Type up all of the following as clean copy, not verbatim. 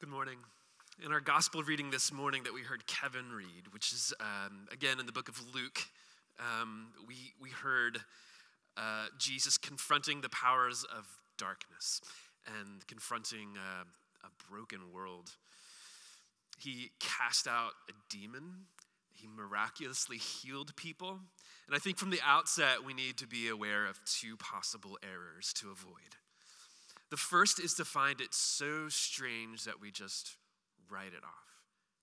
Good morning. In our gospel reading this morning that we heard Kevin read, which is, again, in the book of Luke, we heard Jesus confronting the powers of darkness and confronting a broken world. He cast out a demon. He miraculously healed people. And I think from the outset, we need to be aware of two possible errors to avoid. The first is to find it so strange that we just write it off.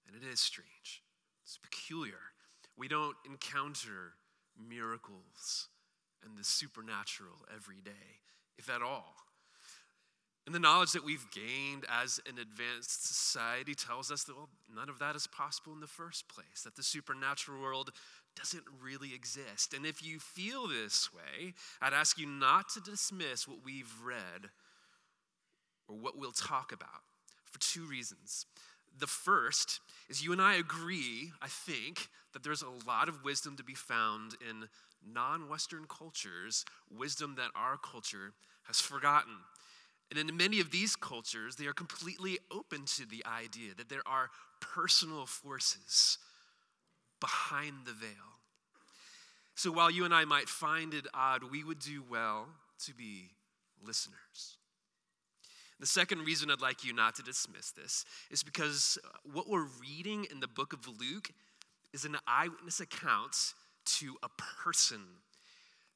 And it is strange. It's peculiar. We don't encounter miracles and the supernatural every day, if at all. And the knowledge that we've gained as an advanced society tells us that, well, none of that is possible in the first place, that the supernatural world doesn't really exist. And if you feel this way, I'd ask you not to dismiss what we've read or what we'll talk about for two reasons. The first is you and I agree, I think, that there's a lot of wisdom to be found in non-Western cultures, wisdom that our culture has forgotten. And in many of these cultures, they are completely open to the idea that there are personal forces behind the veil. So while you and I might find it odd, we would do well to be listeners. The second reason I'd like you not to dismiss this is because what we're reading in the book of Luke is an eyewitness account to a person,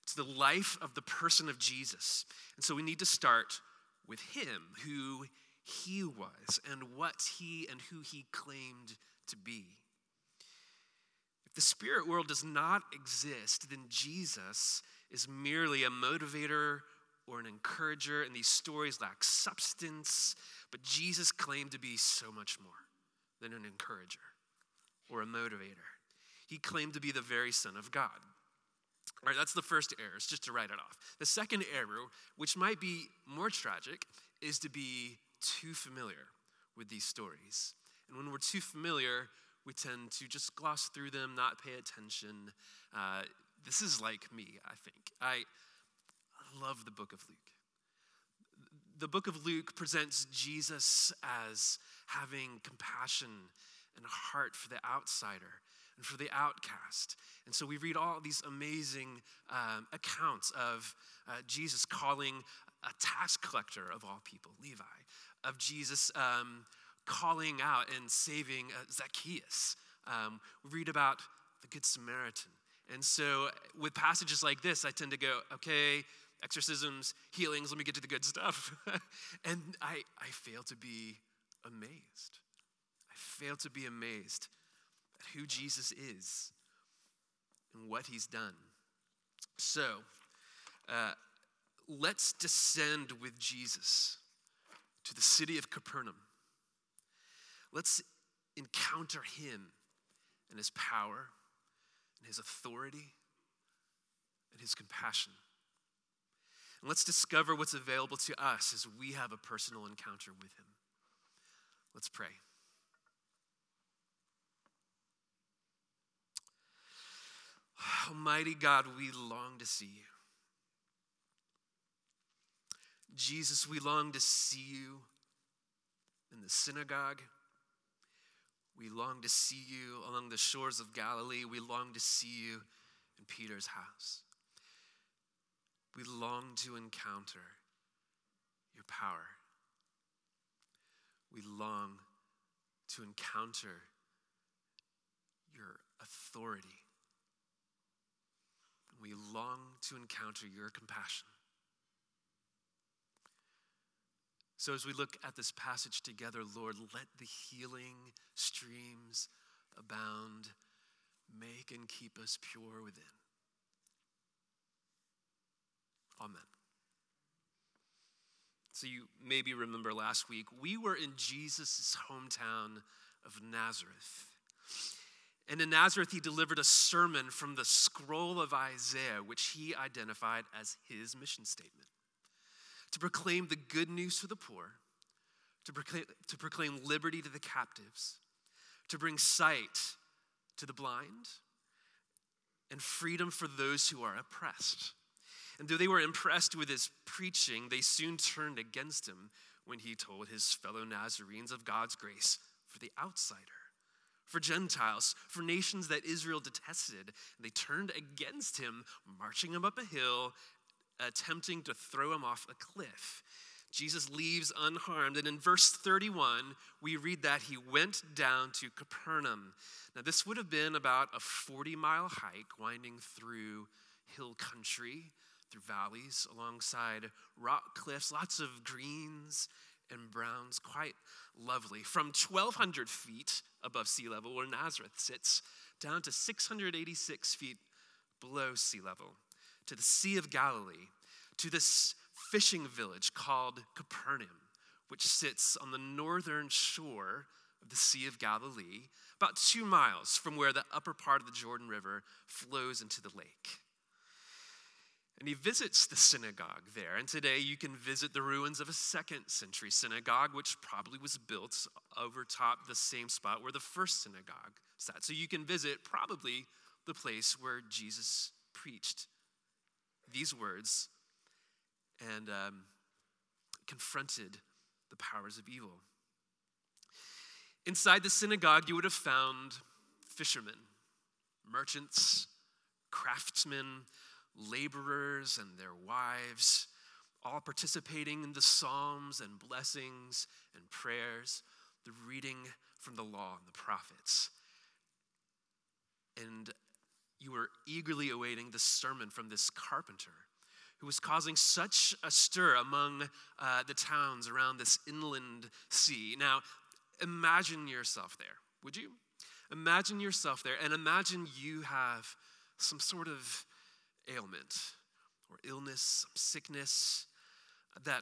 to the life of the person of Jesus. And so we need to start with him, who he was, and what he and who he claimed to be. If the spirit world does not exist, then Jesus is merely a motivator or an encourager, and these stories lack substance, but Jesus claimed to be so much more than an encourager or a motivator. He claimed to be the very Son of God. All right, that's the first error, it's just to write it off. The second error, which might be more tragic, is to be too familiar with these stories. And when we're too familiar, we tend to just gloss through them, not pay attention. This is like me, I think. I love the book of Luke. The book of Luke presents Jesus as having compassion and a heart for the outsider and for the outcast. And so we read all these amazing accounts of Jesus calling a tax collector of all people, Levi, of Jesus calling out and saving Zacchaeus. We read about the Good Samaritan. And so with passages like this, I tend to go, okay, exorcisms, healings, let me get to the good stuff. And I fail to be amazed. I fail to be amazed at who Jesus is and what he's done. So let's descend with Jesus to the city of Capernaum. Let's encounter him and his power and his authority and his compassion. And let's discover what's available to us as we have a personal encounter with him. Let's pray. Almighty God, we long to see you. Jesus, we long to see you in the synagogue. We long to see you along the shores of Galilee. We long to see you in Peter's house. We long to encounter your power. We long to encounter your authority. We long to encounter your compassion. So as we look at this passage together, Lord, let the healing streams abound, make and keep us pure within. Amen. So you maybe remember last week, we were in Jesus' hometown of Nazareth. And in Nazareth, he delivered a sermon from the scroll of Isaiah, which he identified as his mission statement. To proclaim the good news to the poor, to proclaim liberty to the captives, to bring sight to the blind, and freedom for those who are oppressed. And though they were impressed with his preaching, they soon turned against him when he told his fellow Nazarenes of God's grace for the outsider, for Gentiles, for nations that Israel detested. They turned against him, marching him up a hill, attempting to throw him off a cliff. Jesus leaves unharmed, and in verse 31, we read that he went down to Capernaum. Now, this would have been about a 40-mile hike winding through hill country, through valleys, alongside rock cliffs, lots of greens and browns, quite lovely. From 1,200 feet above sea level, where Nazareth sits, down to 686 feet below sea level, to the Sea of Galilee, to this fishing village called Capernaum, which sits on the northern shore of the Sea of Galilee, about 2 miles from where the upper part of the Jordan River flows into the lake. And he visits the synagogue there. And today you can visit the ruins of a 2nd century synagogue, which probably was built over top the same spot where the first synagogue sat. So you can visit probably the place where Jesus preached these words and confronted the powers of evil. Inside the synagogue, you would have found fishermen, merchants, craftsmen, laborers and their wives, all participating in the psalms and blessings and prayers, the reading from the law and the prophets. And you were eagerly awaiting the sermon from this carpenter who was causing such a stir among the towns around this inland sea. Now, imagine yourself there, would you? Imagine yourself there, and imagine you have some sort of ailment or illness, sickness that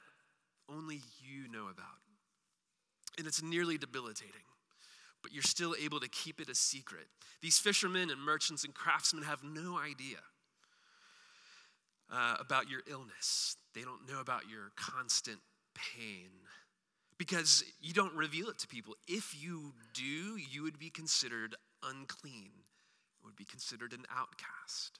only you know about. And it's nearly debilitating, but you're still able to keep it a secret. These fishermen and merchants and craftsmen have no idea about your illness. They don't know about your constant pain because you don't reveal it to people. If you do, you would be considered unclean. It would be considered an outcast.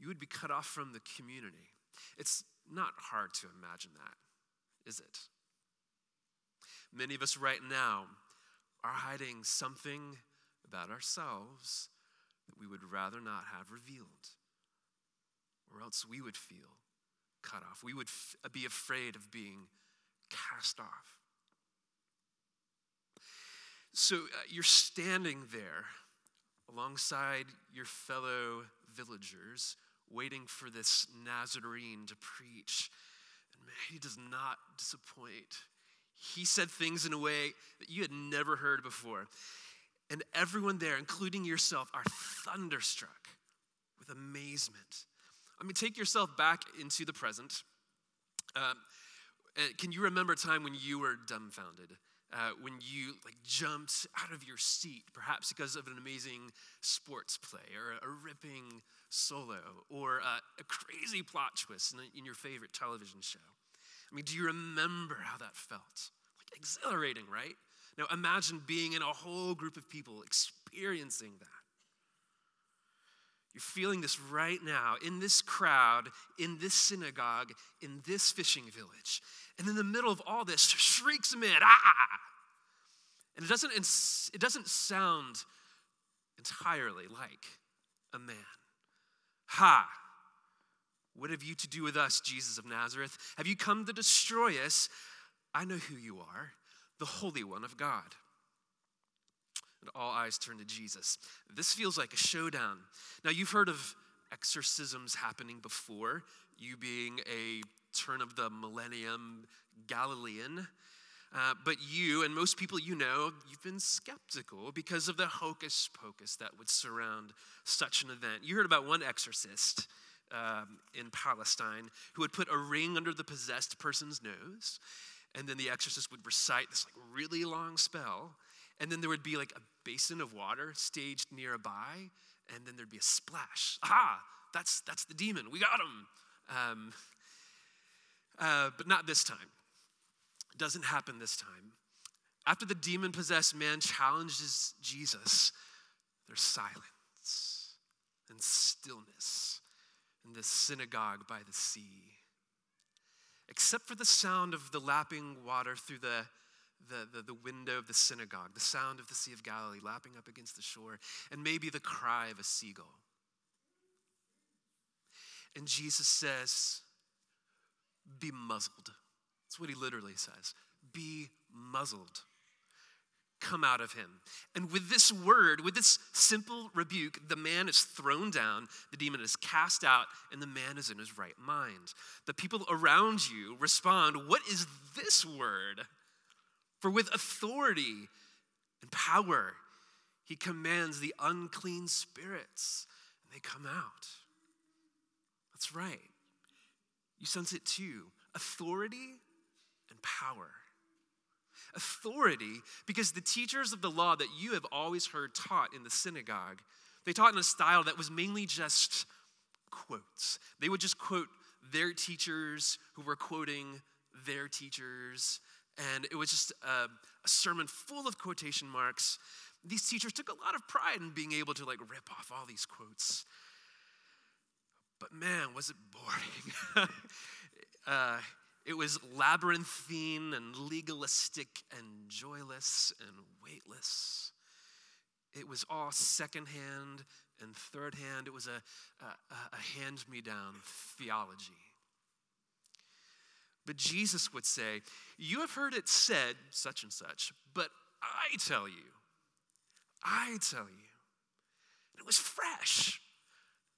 You would be cut off from the community. It's not hard to imagine that, is it? Many of us right now are hiding something about ourselves that we would rather not have revealed, or else we would feel cut off. We would be afraid of being cast off. So you're standing there alongside your fellow villagers, waiting for this Nazarene to preach. And man, he does not disappoint. He said things in a way that you had never heard before. And everyone there, including yourself, are thunderstruck with amazement. I mean, take yourself back into the present. Can you remember a time when you were dumbfounded? When you jumped out of your seat, perhaps because of an amazing sports play or a ripping solo or a crazy plot twist in your favorite television show. I mean, do you remember how that felt? Exhilarating, right? Now imagine being in a whole group of people experiencing that. You're feeling this right now, in this crowd, in this synagogue, in this fishing village. And in the middle of all this, shrieks a man, ah! And it doesn't sound entirely like a man. Ha! What have you to do with us, Jesus of Nazareth? Have you come to destroy us? I know who you are, the Holy One of God. And all eyes turn to Jesus. This feels like a showdown. Now, you've heard of exorcisms happening before, you being a turn of the millennium Galilean, but you and most people you know, you've been skeptical because of the hocus pocus that would surround such an event. You heard about one exorcist in Palestine who would put a ring under the possessed person's nose, and then the exorcist would recite this really long spell. And then there would be a basin of water staged nearby, and then there'd be a splash. Aha, that's the demon. We got him. But not this time. It doesn't happen this time. After the demon-possessed man challenges Jesus, there's silence and stillness in this synagogue by the sea. Except except for the sound of the lapping water through the window of the synagogue, the sound of the Sea of Galilee lapping up against the shore, and maybe the cry of a seagull. And Jesus says, be muzzled. That's what he literally says. Be muzzled. Come out of him. And with this word, with this simple rebuke, the man is thrown down, the demon is cast out, and the man is in his right mind. The people around you respond, what is this word? For with authority and power, he commands the unclean spirits, and they come out. That's right. You sense it too. Authority and power. Authority, because the teachers of the law that you have always heard taught in the synagogue, they taught in a style that was mainly just quotes. They would just quote their teachers who were quoting their teachers, and it was just a sermon full of quotation marks. These teachers took a lot of pride in being able to rip off all these quotes. But man, was it boring. It was labyrinthine and legalistic and joyless and weightless. It was all secondhand and thirdhand. It was a hand-me-down theology. But Jesus would say, you have heard it said such and such, but I tell you. And it was fresh.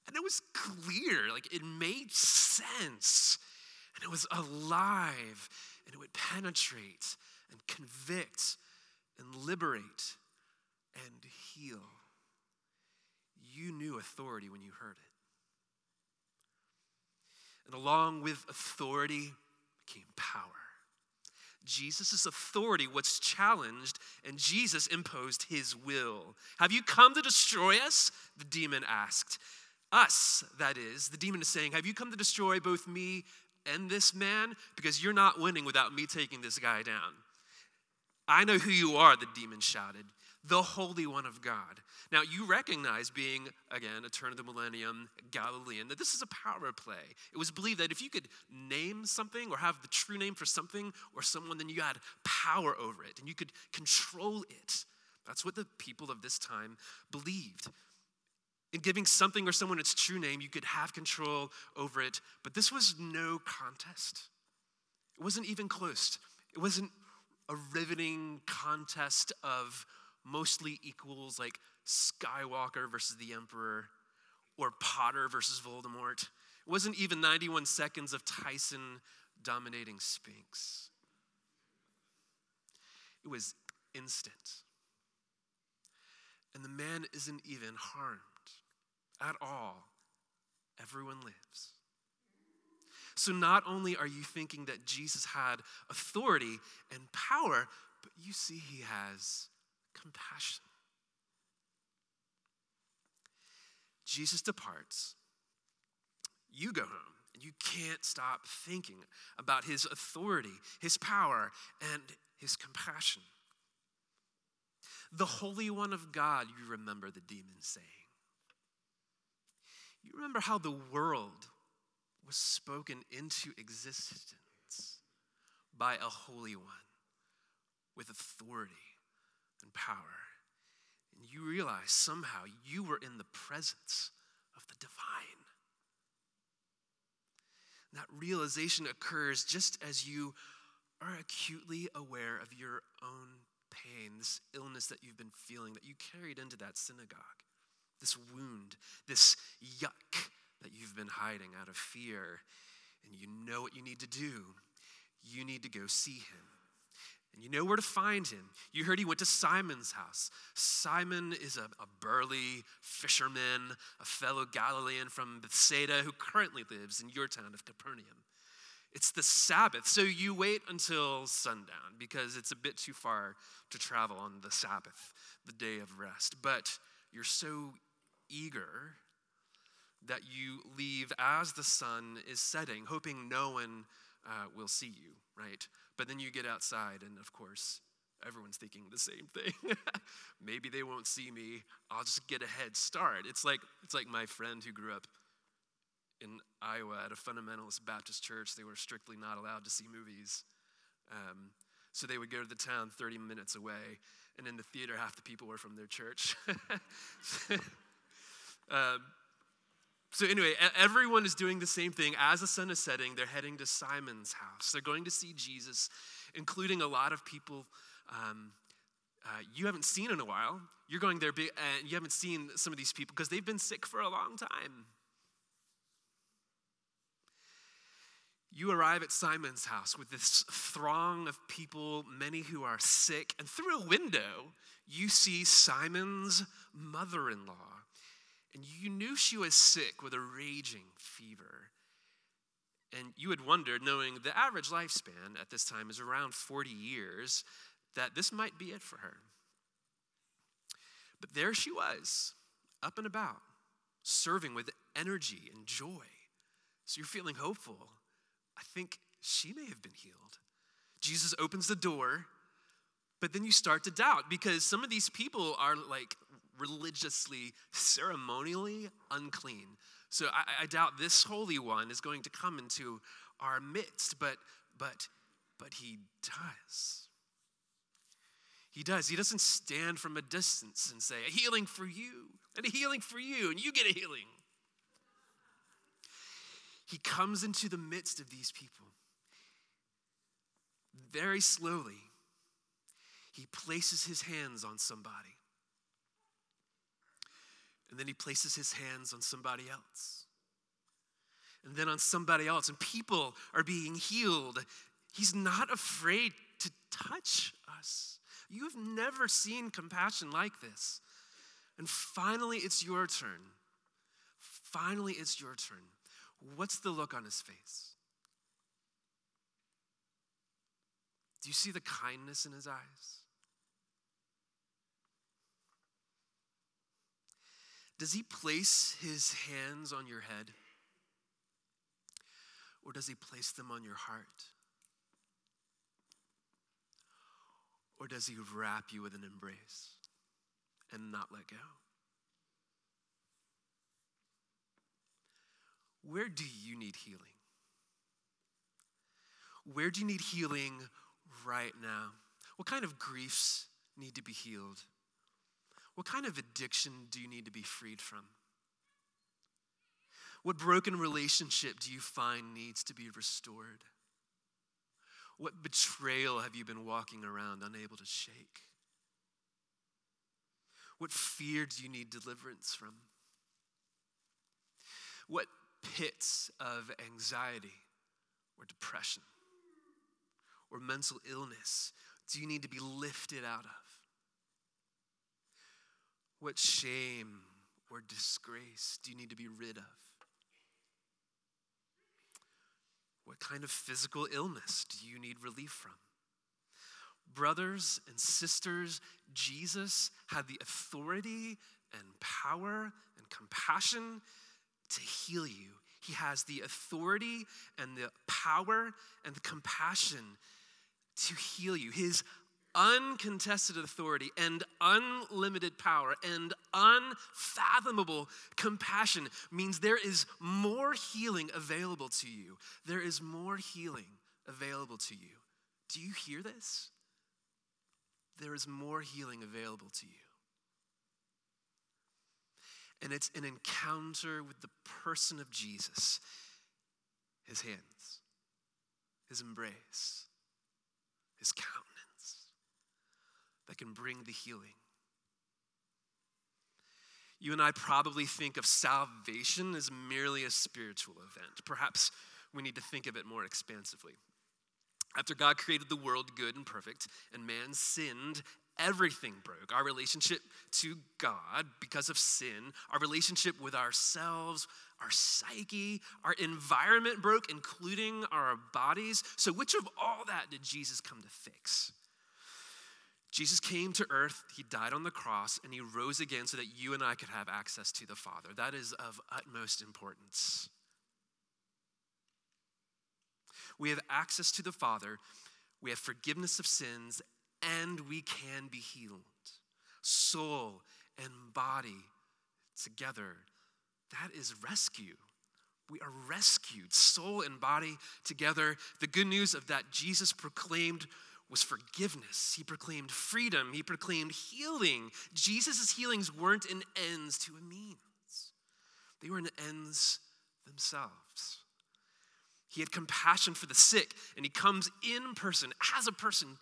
And it was clear, it made sense. And it was alive, and it would penetrate and convict and liberate and heal. You knew authority when you heard it. And along with authority came power. Jesus' authority was challenged, and Jesus imposed his will. Have you come to destroy us? The demon asked. Us, that is. The demon is saying, have you come to destroy both me and this man? Because you're not winning without me taking this guy down. I know who you are, the demon shouted. The Holy One of God. Now, you recognize, being, again, a turn of the millennium Galilean, that this is a power play. It was believed that if you could name something or have the true name for something or someone, then you had power over it and you could control it. That's what the people of this time believed. In giving something or someone its true name, you could have control over it. But this was no contest. It wasn't even close. It wasn't a riveting contest of mostly equals, like Skywalker versus the Emperor or Potter versus Voldemort. It wasn't even 91 seconds of Tyson dominating Spinks. It was instant. And the man isn't even harmed. At all, everyone lives. So not only are you thinking that Jesus had authority and power, but you see he has compassion. Jesus departs. You go home, and you can't stop thinking about his authority, his power, and his compassion. The Holy One of God, you remember the demon saying. You remember how the world was spoken into existence by a Holy One with authority and power. And you realize somehow you were in the presence of the divine. And that realization occurs just as you are acutely aware of your own pain, this illness that you've been feeling, that you carried into that synagogue. This wound, this yuck that you've been hiding out of fear. And you know what you need to do. You need to go see him. And you know where to find him. You heard he went to Simon's house. Simon is a burly fisherman, a fellow Galilean from Bethsaida who currently lives in your town of Capernaum. It's the Sabbath, so you wait until sundown because it's a bit too far to travel on the Sabbath, the day of rest. But you're so eager that you leave as the sun is setting, hoping no one will see you, right? But then you get outside, and of course, everyone's thinking the same thing. Maybe they won't see me. I'll just get a head start. It's like my friend who grew up in Iowa at a fundamentalist Baptist church. They were strictly not allowed to see movies. So they would go to the town 30 minutes away, and in the theater, half the people were from their church. So anyway, everyone is doing the same thing. As the sun is setting, they're heading to Simon's house. They're going to see Jesus, including a lot of people you haven't seen in a while. You're going there, and you haven't seen some of these people because they've been sick for a long time. You arrive at Simon's house with this throng of people, many who are sick, and through a window, you see Simon's mother-in-law. And you knew she was sick with a raging fever. And you had wondered, knowing the average lifespan at this time is around 40 years, that this might be it for her. But there she was, up and about, serving with energy and joy. So you're feeling hopeful. I think she may have been healed. Jesus opens the door, but then you start to doubt because some of these people are like religiously, ceremonially unclean. So I doubt this Holy One is going to come into our midst, but he does. He does. He doesn't stand from a distance and say, a healing for you, and a healing for you, and you get a healing. He comes into the midst of these people. Very slowly, he places his hands on somebody. And then he places his hands on somebody else. And then on somebody else. And people are being healed. He's not afraid to touch us. You have never seen compassion like this. And finally, it's your turn. Finally, it's your turn. What's the look on his face? Do you see the kindness in his eyes? Does he place his hands on your head? Or does he place them on your heart? Or does he wrap you with an embrace and not let go? Where do you need healing? Where do you need healing right now? What kind of griefs need to be healed? What kind of addiction do you need to be freed from? What broken relationship do you find needs to be restored? What betrayal have you been walking around unable to shake? What fear do you need deliverance from? What pits of anxiety or depression or mental illness do you need to be lifted out of? What shame or disgrace do you need to be rid of? What kind of physical illness do you need relief from? Brothers and sisters, Jesus had the authority and power and compassion to heal you. He has the authority and the power and the compassion to heal you. His uncontested authority and unlimited power and unfathomable compassion means there is more healing available to you. There is more healing available to you. Do you hear this? There is more healing available to you. And it's an encounter with the person of Jesus, his hands, his embrace, his countenance that can bring the healing. You and I probably think of salvation as merely a spiritual event. Perhaps we need to think of it more expansively. After God created the world good and perfect, and man sinned, everything broke. Our relationship to God because of sin, our relationship with ourselves, our psyche, our environment broke, including our bodies. So which of all that did Jesus come to fix? Jesus came to earth, he died on the cross, and he rose again so that you and I could have access to the Father. That is of utmost importance. We have access to the Father, we have forgiveness of sins, and we can be healed, soul and body together. That is rescue. We are rescued, soul and body together. The good news of that Jesus proclaimed was forgiveness. He proclaimed freedom. He proclaimed healing. Jesus' healings weren't an ends to a means. They were an ends themselves. He had compassion for the sick, and he comes in person, as a person,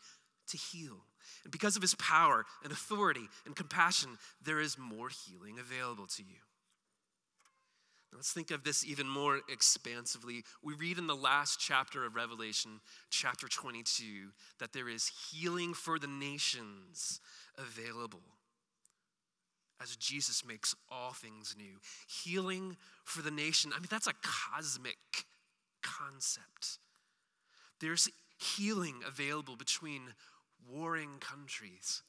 to heal. And because of his power and authority and compassion, there is more healing available to you. Let's think of this even more expansively. We read in the last chapter of Revelation, chapter 22, that there is healing for the nations available as Jesus makes all things new. Healing for the nation. I mean, that's a cosmic concept. There's healing available between warring countries.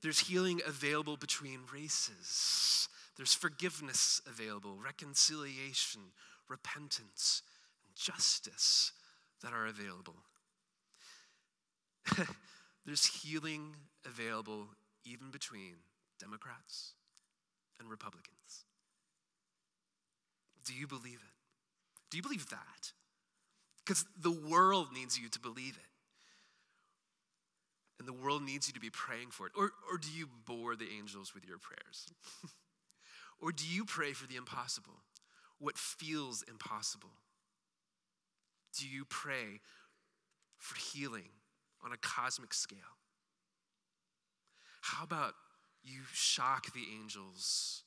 There's healing available between races. There's forgiveness available, reconciliation, repentance, and justice that are available. There's healing available even between Democrats and Republicans. Do you believe it? Do you believe that? Because the world needs you to believe it. And the world needs you to be praying for it. Or do you bore the angels with your prayers? Or do you pray for the impossible, what feels impossible? Do you pray for healing on a cosmic scale? How about you shock the angels?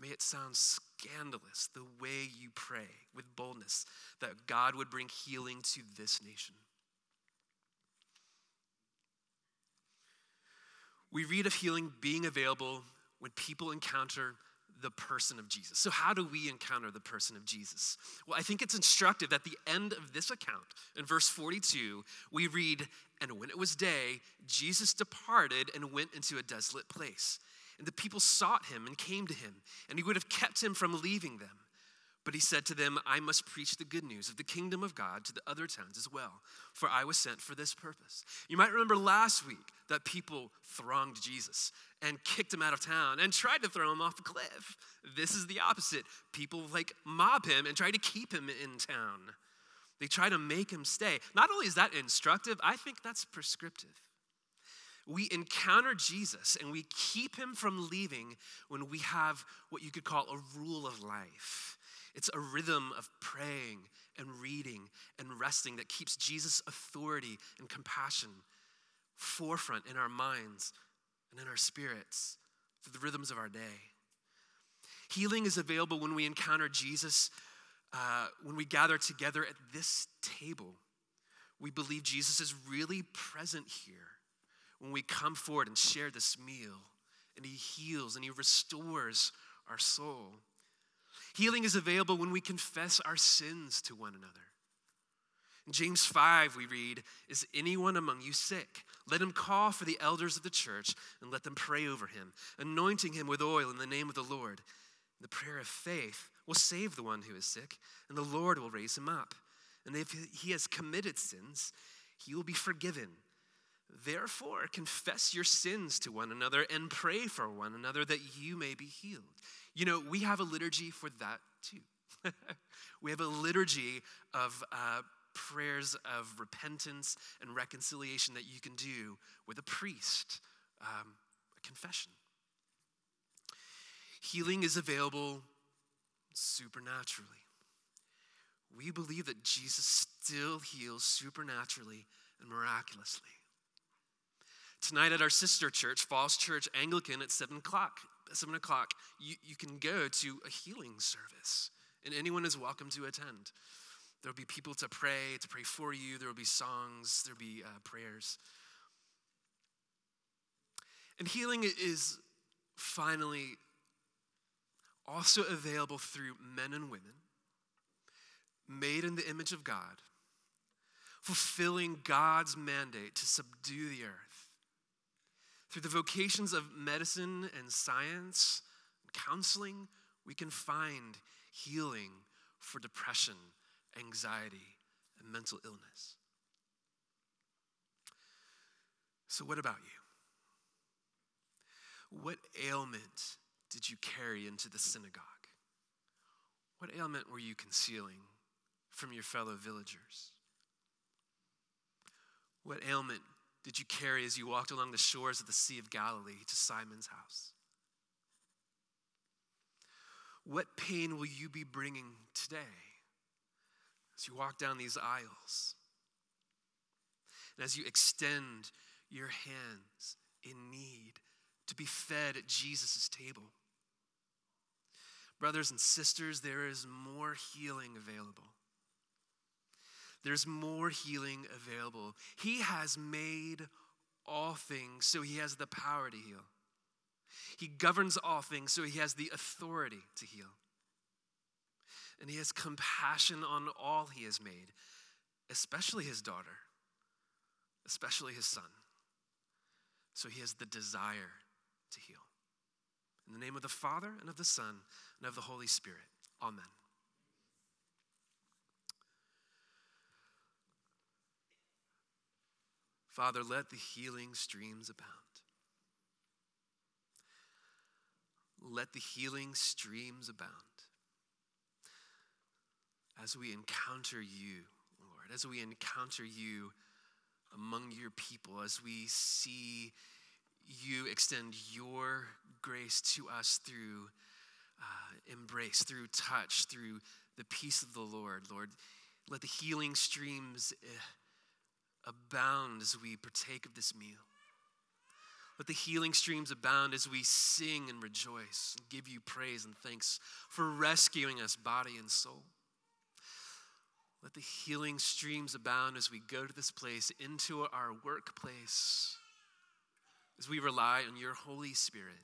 May it sound scandalous the way you pray with boldness that God would bring healing to this nation. We read of healing being available when people encounter the person of Jesus. So how do we encounter the person of Jesus? Well, I think it's instructive at the end of this account, in verse 42, we read, "And when it was day, Jesus departed and went into a desolate place. And the people sought him and came to him, and he would have kept him from leaving them. But he said to them, 'I must preach the good news of the kingdom of God to the other towns as well, for I was sent for this purpose.'" You might remember last week that people thronged Jesus and kicked him out of town and tried to throw him off a cliff. This is the opposite. People mob him and try to keep him in town. They try to make him stay. Not only is that instructive, I think that's prescriptive. We encounter Jesus and we keep him from leaving when we have what you could call a rule of life. It's a rhythm of praying and reading and resting that keeps Jesus' authority and compassion forefront in our minds and in our spirits through the rhythms of our day. Healing is available when we encounter Jesus, when we gather together at this table. We believe Jesus is really present here when we come forward and share this meal, and he heals and he restores our soul. Healing is available when we confess our sins to one another. In James 5, we read, "Is anyone among you sick? Let him call for the elders of the church and let them pray over him, anointing him with oil in the name of the Lord. The prayer of faith will save the one who is sick, and the Lord will raise him up. And if he has committed sins, he will be forgiven. Therefore, confess your sins to one another and pray for one another that you may be healed." You know, we have a liturgy for that too. We have a liturgy of prayers of repentance and reconciliation that you can do with a priest, a confession. Healing is available supernaturally. We believe that Jesus still heals supernaturally and miraculously. Tonight at our sister church, Falls Church Anglican, at 7 o'clock, you can go to a healing service, and anyone is welcome to attend. There'll be people to pray for you. There'll be songs, there'll be prayers. And healing is finally also available through men and women made in the image of God, fulfilling God's mandate to subdue the earth. Through the vocations of medicine and science and counseling, we can find healing for depression, anxiety, and mental illness. So what about you? What ailment did you carry into the synagogue? What ailment were you concealing from your fellow villagers? What ailment did you carry as you walked along the shores of the Sea of Galilee to Simon's house? What pain will you be bringing today as you walk down these aisles and as you extend your hands in need to be fed at Jesus' table? Brothers and sisters, there is more healing available. There's more healing available. He has made all things, so he has the power to heal. He governs all things, so he has the authority to heal. And he has compassion on all he has made, especially his daughter, especially his son. So he has the desire to heal. In the name of the Father, and of the Son, and of the Holy Spirit. Amen. Father, let the healing streams abound. Let the healing streams abound. As we encounter you, Lord, as we encounter you among your people, as we see you extend your grace to us through embrace, through touch, through the peace of the Lord. Lord, let the healing streams abound as we partake of this meal. Let the healing streams abound as we sing and rejoice and give you praise and thanks for rescuing us, body and soul. Let the healing streams abound as we go to this place, into our workplace, as we rely on your Holy Spirit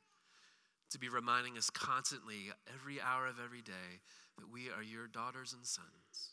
to be reminding us constantly, every hour of every day, that we are your daughters and sons.